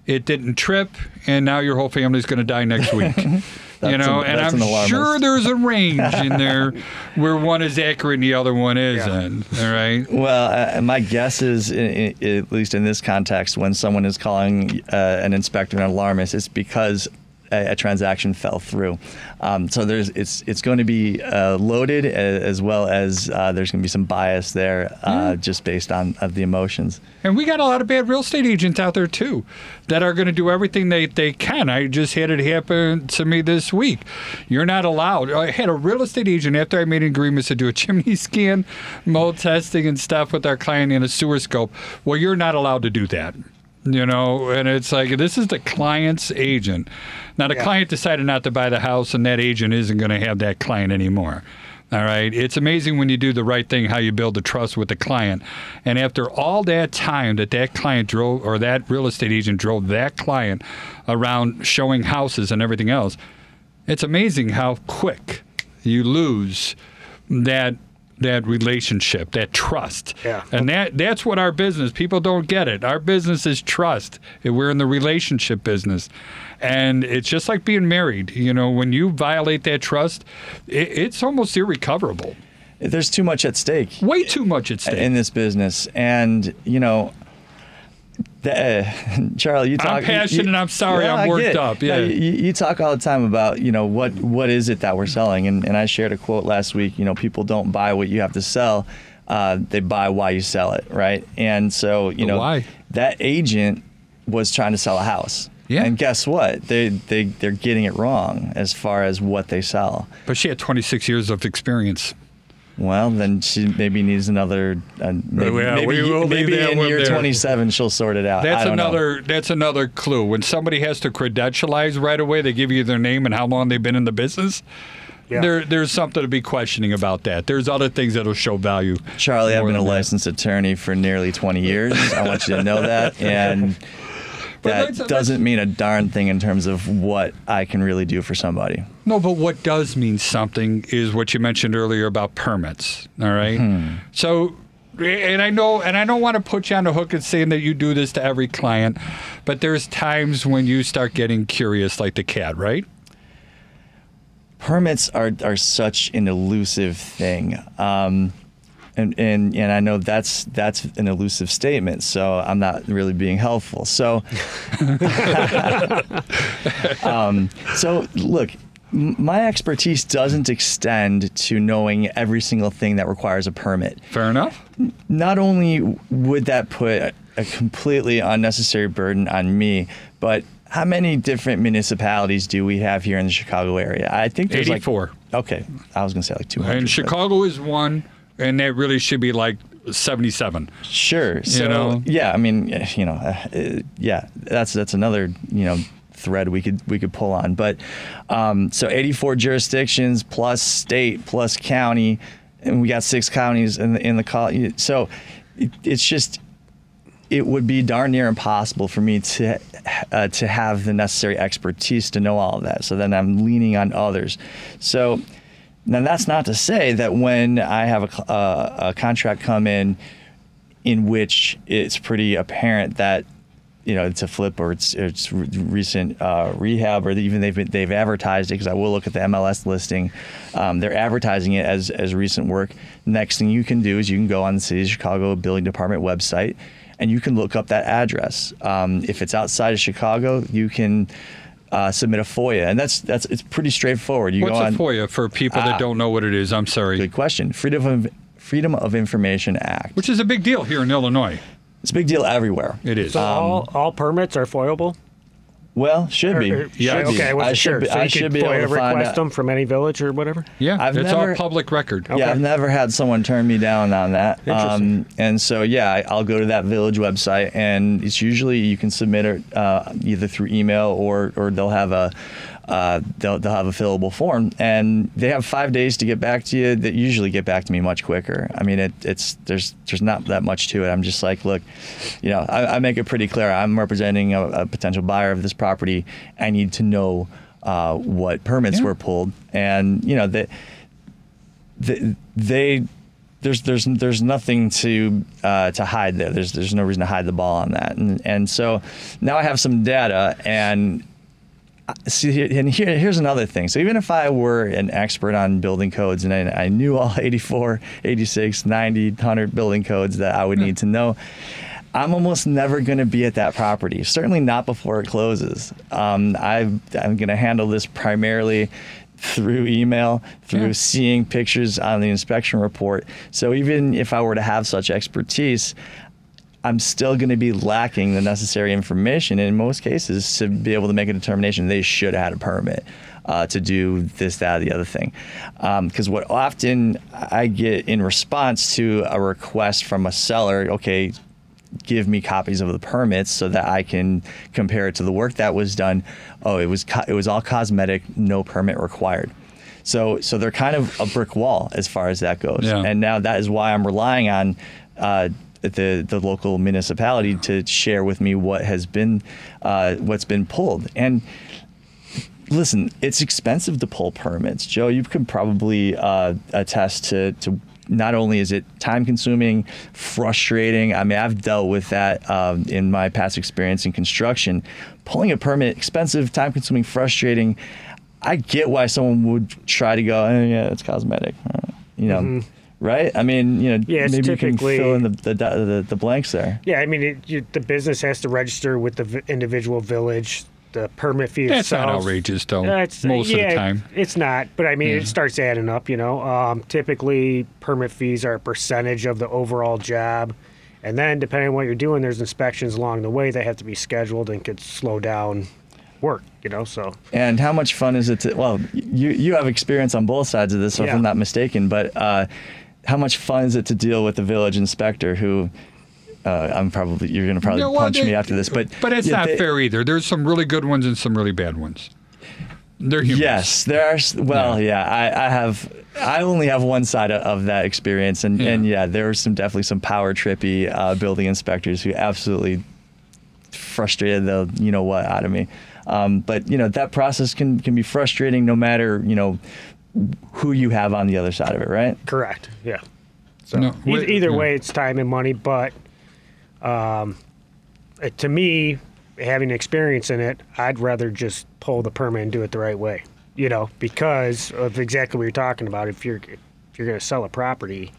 It didn't trip, and now your whole family's going to die next week. You know, an, and I'm sure there's a range in there where one is accurate and the other one isn't. Yeah. All right. Well, uh, my guess is, in, in, at least in this context, when someone is calling uh, an inspector an alarmist, it's because a, a transaction fell through. Um, so there's it's it's going to be uh, loaded, as, as well as uh, there's going to be some bias there, uh, mm. just based on of the emotions. And we got a lot of bad real estate agents out there too, that are going to do everything they, they can. I just had it happen to me this week. You're not allowed. I had a real estate agent, after I made agreements to do a chimney scan, mold testing and stuff with our client, in a sewer scope. Well, you're not allowed to do that. You know, and it's like, this is the client's agent. Now, the yeah. client decided not to buy the house, and that agent isn't going to have that client anymore. All right. It's amazing when you do the right thing, how you build the trust with the client. And after all that time that that client drove, or that real estate agent drove that client around showing houses and everything else, it's amazing how quick you lose that that relationship, that trust. Yeah. And that that's what our business, people don't get it. Our business is trust. We're in the relationship business. And it's just like being married. You know, when you violate that trust, it, it's almost irrecoverable. there's too much at stake. Way too much at stake. In this business. And, you know, the, uh, Charlie, you talk. I'm passionate you, and I'm sorry yeah, I'm worked up. Yeah, no, you, you talk all the time about, you know, what, what is it that we're selling? And, and I shared a quote last week, you know, people don't buy what you have to sell. Uh, they buy why you sell it, right? And so, you know, why? That agent was trying to sell a house. Yeah. And guess what? They, they, they're getting it wrong as far as what they sell. But she had twenty-six years of experience. Well, then she maybe needs another, uh, maybe, yeah, maybe, we maybe in year there. twenty-seven she'll sort it out. That's another know. That's another clue. When somebody has to credentialize right away, they give you their name and how long they've been in the business. Yeah. There, there's something to be questioning about that. There's other things that'll show value. Charlie, I've been a licensed attorney for nearly twenty years. I want you to know that. And that doesn't mean a darn thing in terms of what I can really do for somebody. No, but what does mean something is what you mentioned earlier about permits, all right? Mm-hmm. So, and I know, and I don't want to put you on the hook and saying that you do this to every client, but there's times when you start getting curious like the cat, right? Permits are, are such an elusive thing. Um, And, and and I know that's that's an elusive statement, so I'm not really being helpful. So, um, so look, my expertise doesn't extend to knowing every single thing that requires a permit. Fair enough. Not only would that put a completely unnecessary burden on me, but how many different municipalities do we have here in the Chicago area? I think there's eighty-four. Like, okay, I was going to say like two hundred. And Chicago but. is one. And that really should be like seventy-seven. Sure. So, you know? Yeah, I mean, you know, uh, yeah, that's that's another, you know, thread we could we could pull on. But um, so eighty-four jurisdictions plus state plus county, and we got six counties in the in the call. So it, it's just it would be darn near impossible for me to uh, to have the necessary expertise to know all of that. So then I'm leaning on others. So. Now, that's not to say that when I have a, uh, a contract come in in which it's pretty apparent that, you know, it's a flip or it's it's re- recent uh, rehab or even they've been, they've advertised it, because I will look at the M L S listing. Um, they're advertising it as, as recent work. Next thing you can do is you can go on the City of Chicago Building Department website and you can look up that address. Um, if it's outside of Chicago, you can... Uh, submit a FOIA, and that's that's it's pretty straightforward. You What's go on, a FOIA for people ah, that don't know what it is? I'm sorry. Good question. Freedom of Freedom of Information Act, which is a big deal here in Illinois. It's a big deal everywhere. It is. So um, all all permits are FOIAble. Well, should or, be. Or, yeah. Should okay. Be. I should. Sure. Be, so I should be able to find request out. them from any village or whatever. Yeah. I've it's never, all public record. Okay. Yeah. I've never had someone turn me down on that. Interesting. Um, and so yeah, I'll go to that village website, and it's usually you can submit it uh, either through email or or they'll have a uh, they'll they'll have a fillable form, and they have five days to get back to you. That usually get back to me much quicker. I mean, it it's there's there's not that much to it. I'm just like, look, you know, I, I make it pretty clear. I'm representing a, a potential buyer of this property. property, I need to know uh, what permits yeah. were pulled, and you know that they, they, they there's there's there's nothing to uh, to hide there. There's there's no reason to hide the ball on that, and and so now I have some data, and see, and here here's another thing. So even if I were an expert on building codes and I, I knew all eighty-four, eighty-six, ninety, one hundred building codes that I would yeah. need to know. I'm almost never going to be at that property, certainly not before it closes. Um, I've, I'm going to handle this primarily through email, through yeah. seeing pictures on the inspection report. So even if I were to have such expertise, I'm still going to be lacking the necessary information in most cases to be able to make a determination they should have had a permit uh, to do this, that, or the other thing. Because um, what often I get in response to a request from a seller, okay, give me copies of the permits so that I can compare it to the work that was done. Oh, it was co- it was all cosmetic, no permit required. So so they're kind of a brick wall as far as that goes. Yeah. And now that is why I'm relying on uh, the the local municipality to share with me what has been uh, what's been pulled. And listen, it's expensive to pull permits. Joe, you could probably uh, attest to to. Not only is it time-consuming, frustrating. I mean, I've dealt with that um, in my past experience in construction. Pulling a permit, expensive, time-consuming, frustrating. I get why someone would try to go, oh, yeah, it's cosmetic. You you know, mm-hmm. right? I mean, you know, yeah, maybe you can fill in the the, the, the blanks there. Yeah, I mean, it, you, the business has to register with the v- individual village. The permit fee itself. That's not outrageous, though, uh, most yeah, of the time. It's not, but I mean, yeah. it starts adding up, you know. Um, typically, permit fees are a percentage of the overall job. And then, depending on what you're doing, there's inspections along the way that have to be scheduled and could slow down work, you know, so. And how much fun is it to, well, you, you have experience on both sides of this, so yeah. if I'm not mistaken, but uh, how much fun is it to deal with the village inspector who... Uh, I'm probably you're gonna probably no, well, punch they, me after this, but but it's yeah, not they, fair either. There's some really good ones and some really bad ones. They're humans. Yes, there are. Well, yeah, yeah I, I have. I only have one side of, of that experience, and yeah. and yeah, there were some definitely some power trippy uh, building inspectors who absolutely frustrated the you know what out of me. Um, but you know that process can can be frustrating no matter you know who you have on the other side of it, right? Correct. Yeah. So no, wait, either yeah. way, it's time and money, but. Um, to me, having experience in it, I'd rather just pull the permit and do it the right way, you know, because of exactly what you're talking about. If you're if you're going to sell a property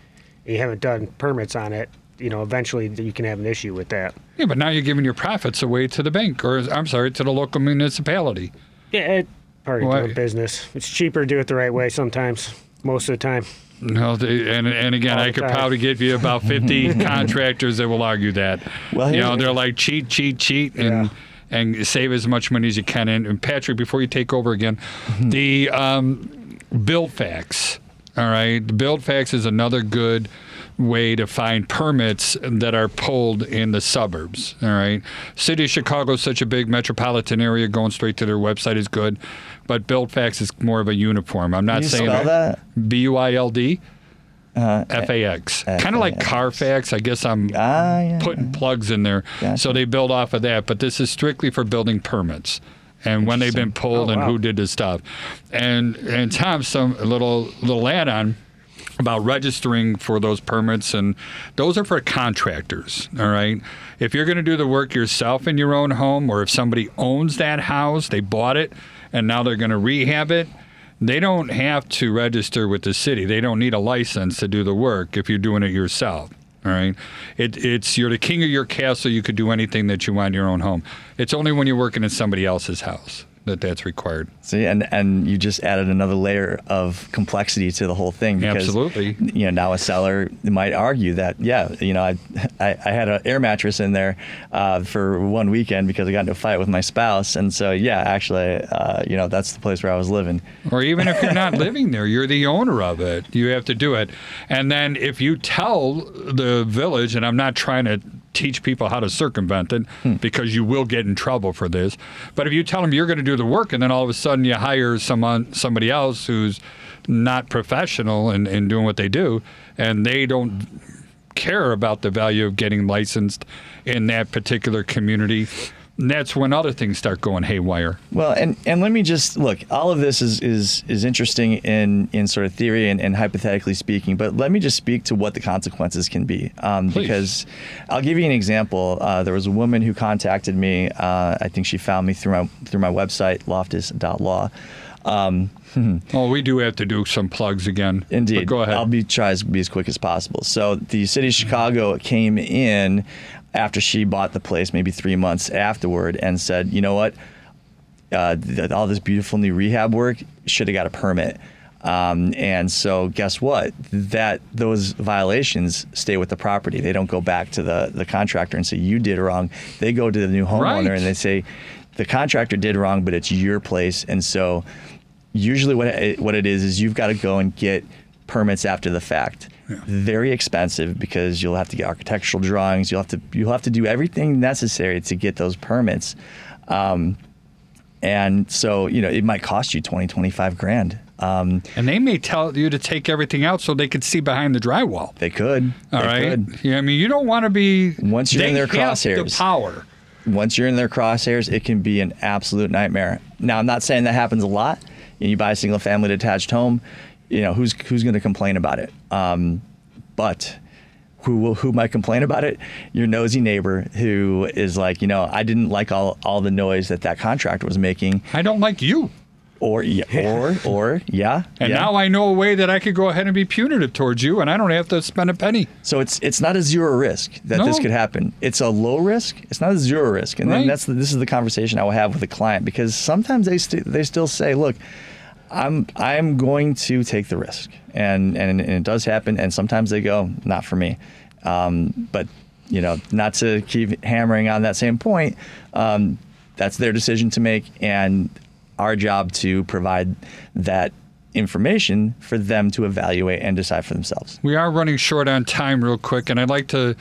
and you haven't done permits on it, you know, eventually you can have an issue with that. Yeah, but now you're giving your profits away to the bank or, I'm sorry, to the local municipality. Yeah, it's part of doing business. It's cheaper to do it the right way sometimes, most of the time. No, they, and and again, I could probably give you about fifty contractors that will argue that. Well, you know, they're like cheat, cheat, cheat, and yeah. and save as much money as you can. And, and Patrick, before you take over again, mm-hmm. the um, BuildFax, all right, BuildFax is another good way to find permits that are pulled in the suburbs. All right, City of Chicago is such a big metropolitan area. Going straight to their website is good. But BuildFax is more of a uniform. I'm not Can you saying spell that? B U I L D uh, F A X. Kind of like Carfax. I guess I'm ah, yeah, putting yeah. plugs in there. Gotcha. So they build off of that. But this is strictly for building permits and when they've been pulled oh, and wow. who did the stuff. And and Tom, some little little add-on about registering for those permits, and those are for contractors, all right? If you're going to do the work yourself in your own home, or if somebody owns that house, they bought it, and now they're going to rehab it, they don't have to register with the city. They don't need a license to do the work if you're doing it yourself, all right? It, it's you're the king of your castle. You could do anything that you want in your own home. It's only when you're working in somebody else's house that that's required. See, and, and you just added another layer of complexity to the whole thing. Because, absolutely. You know, now a seller might argue that, yeah, you know, I I, I had an air mattress in there uh, for one weekend because I got into a fight with my spouse. And so, yeah, actually, uh, you know, that's the place where I was living. Or even if you're not living there, you're the owner of it. You have to do it. And then if you tell the village, and I'm not trying to teach people how to circumvent it hmm. because you will get in trouble for this. But if you tell them you're going to do the work and then all of a sudden you hire someone, somebody else who's not professional in, in doing what they do, and they don't care about the value of getting licensed in that particular community, that's when other things start going haywire. Well, and, and let me just, look, all of this is is, is interesting in, in sort of theory and, and hypothetically speaking, but let me just speak to what the consequences can be. Um, because I'll give you an example. Uh, there was a woman who contacted me. Uh, I think she found me through my, through my website, loftus dot law. Um, hmm. Oh, we do have to do some plugs again. Indeed. But go ahead. I'll be try to be as quick as possible. So the City of Chicago came in after she bought the place, maybe three months afterward, and said, you know what, uh, th- all this beautiful new rehab work should have got a permit. Um, and so guess what? That those violations stay with the property. They don't go back to the, the contractor and say, you did wrong. They go to the new homeowner right. and they say, the contractor did wrong, but it's your place. And so usually what it, what it is is you've got to go and get permits after the fact. Yeah. Very expensive because you'll have to get architectural drawings. You'll have to you'll have to do everything necessary to get those permits, um, and so you know it might cost you twenty, twenty-five grand. Um, and they may tell you to take everything out so they could see behind the drywall. They could. All they right. Could. Yeah, I mean you don't want to be once you're they in their crosshairs. Have the power. Once you're in their crosshairs, it can be an absolute nightmare. Now I'm not saying that happens a lot. You buy a single-family detached home. You know who's who's going to complain about it, um, but who will who might complain about it? Your nosy neighbor who is like, you know, I didn't like all all the noise that that contractor was making. I don't like you. Or, yeah, or, or, yeah. And yeah. now I know a way that I could go ahead and be punitive towards you, and I don't have to spend a penny. So it's it's not a zero risk that no. this could happen. It's a low risk. It's not a zero risk. And right. then that's the, this is the conversation I will have with a client, because sometimes they st they still say, look, I'm I'm going to take the risk, and and, and it does happen. And sometimes they go, not for me, um, but you know, not to keep hammering on that same point. Um, that's their decision to make, and our job to provide that information for them to evaluate and decide for themselves. We are running short on time real quick, and I'd like to,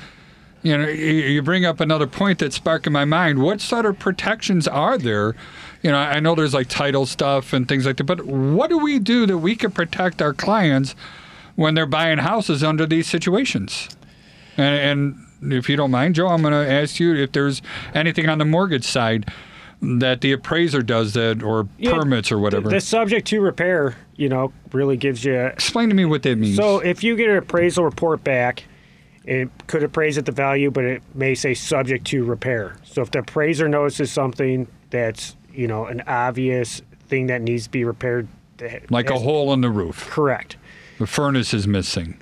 you know, you bring up another point that's sparking my mind. What sort of protections are there? You know, I know there's like title stuff and things like that, but what do we do that we can protect our clients when they're buying houses under these situations? And, and if you don't mind, Joe, I'm going to ask you if there's anything on the mortgage side that the appraiser does that, or yeah, permits or whatever. The, the subject to repair, you know, really gives you... A, Explain to me what that means. So if you get an appraisal report back, it could appraise at the value, but it may say subject to repair. So if the appraiser notices something that's, you know, an obvious thing that needs to be repaired... Like as, a hole in the roof. Correct. The furnace is missing.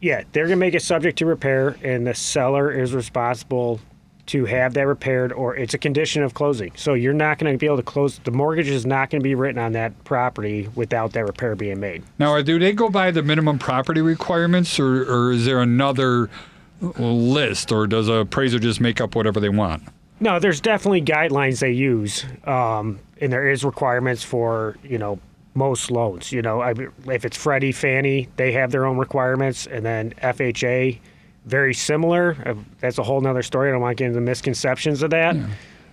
Yeah, they're going to make it subject to repair, and the seller is responsible to have that repaired, or it's a condition of closing. So you're not going to be able to close, the mortgage is not going to be written on that property without that repair being made. Now, do they go by the minimum property requirements, or, or is there another list, or does an appraiser just make up whatever they want? No, there's definitely guidelines they use, um, and there is requirements for, you know, most loans. You know, I, if it's Freddie, Fannie, they have their own requirements, and then F H A, very similar. That's a whole nother story. I don't want to get into the misconceptions of that. Yeah.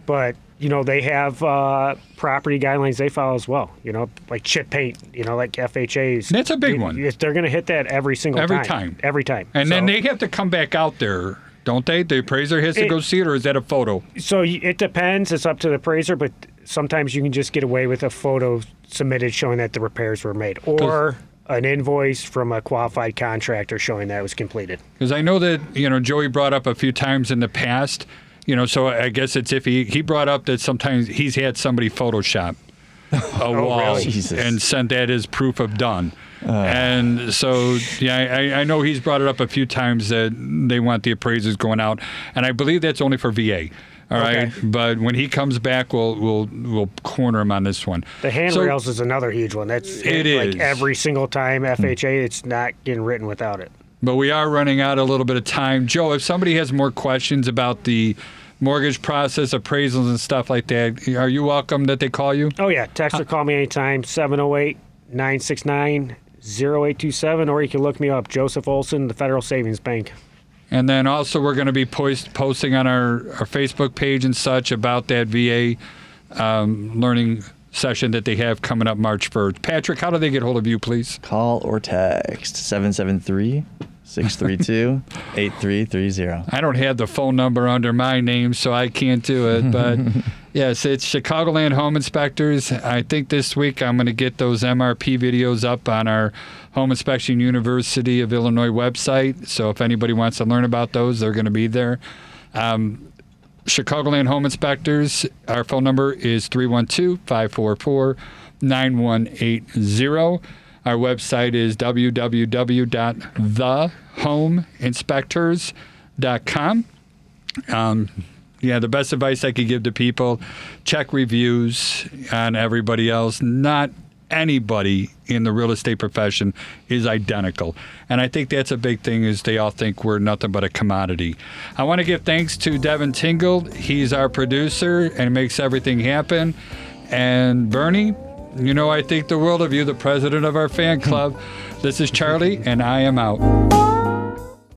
But, you know, they have uh, property guidelines they follow as well. You know, like chip paint, you know, like F H As. That's a big they, one. They're going to hit that every single every time. Every time. Every time. And so, then they have to come back out there, don't they? The appraiser has to it, go see it, or is that a photo? So it depends. It's up to the appraiser, but sometimes you can just get away with a photo submitted showing that the repairs were made. Or an invoice from a qualified contractor showing that it was completed. Because I know that, you know, Joey brought up a few times in the past, you know, so I guess it's if he, he brought up that sometimes he's had somebody Photoshop a oh, wall really? and sent that as proof of done. Uh, and so, yeah, I, I know he's brought it up a few times that they want the appraisers going out, and I believe that's only for V A. All right, okay. But when he comes back, we'll we'll we'll corner him on this one. The handrails so, is another huge one. That's it like is. Every single time F H A, it's not getting written without it. But we are running out a little bit of time, Joe. If somebody has more questions about the mortgage process, appraisals, and stuff like that, are you welcome that they call you? Oh yeah, text or call me anytime. seven oh eight, nine six nine, oh eight two seven, or you can look me up, Joseph Olson, the Federal Savings Bank. And then also we're going to be post posting on our, our Facebook page and such about that V A um, learning session that they have coming up March first. Patrick, how do they get hold of you, please? Call or text seven seven three, six three two, eight three three zero. I don't have the phone number under my name, so I can't do it. But, yes, it's Chicagoland Home Inspectors. I think this week I'm going to get those M R P videos up on our Home Inspection University of Illinois website. So if anybody wants to learn about those, they're going to be there. Um, Chicagoland Home Inspectors, our phone number is three one two, five four four, nine one eight zero. Our website is w w w dot the home inspectors dot com. Um, yeah, the best advice I could give to people, check reviews on everybody else. Not anybody in the real estate profession is identical. And I think that's a big thing, is they all think we're nothing but a commodity. I want to give thanks to Devin Tingle. He's our producer and makes everything happen. And Bernie, you know, I think the world of you, the president of our fan club. This is Charlie, and I am out.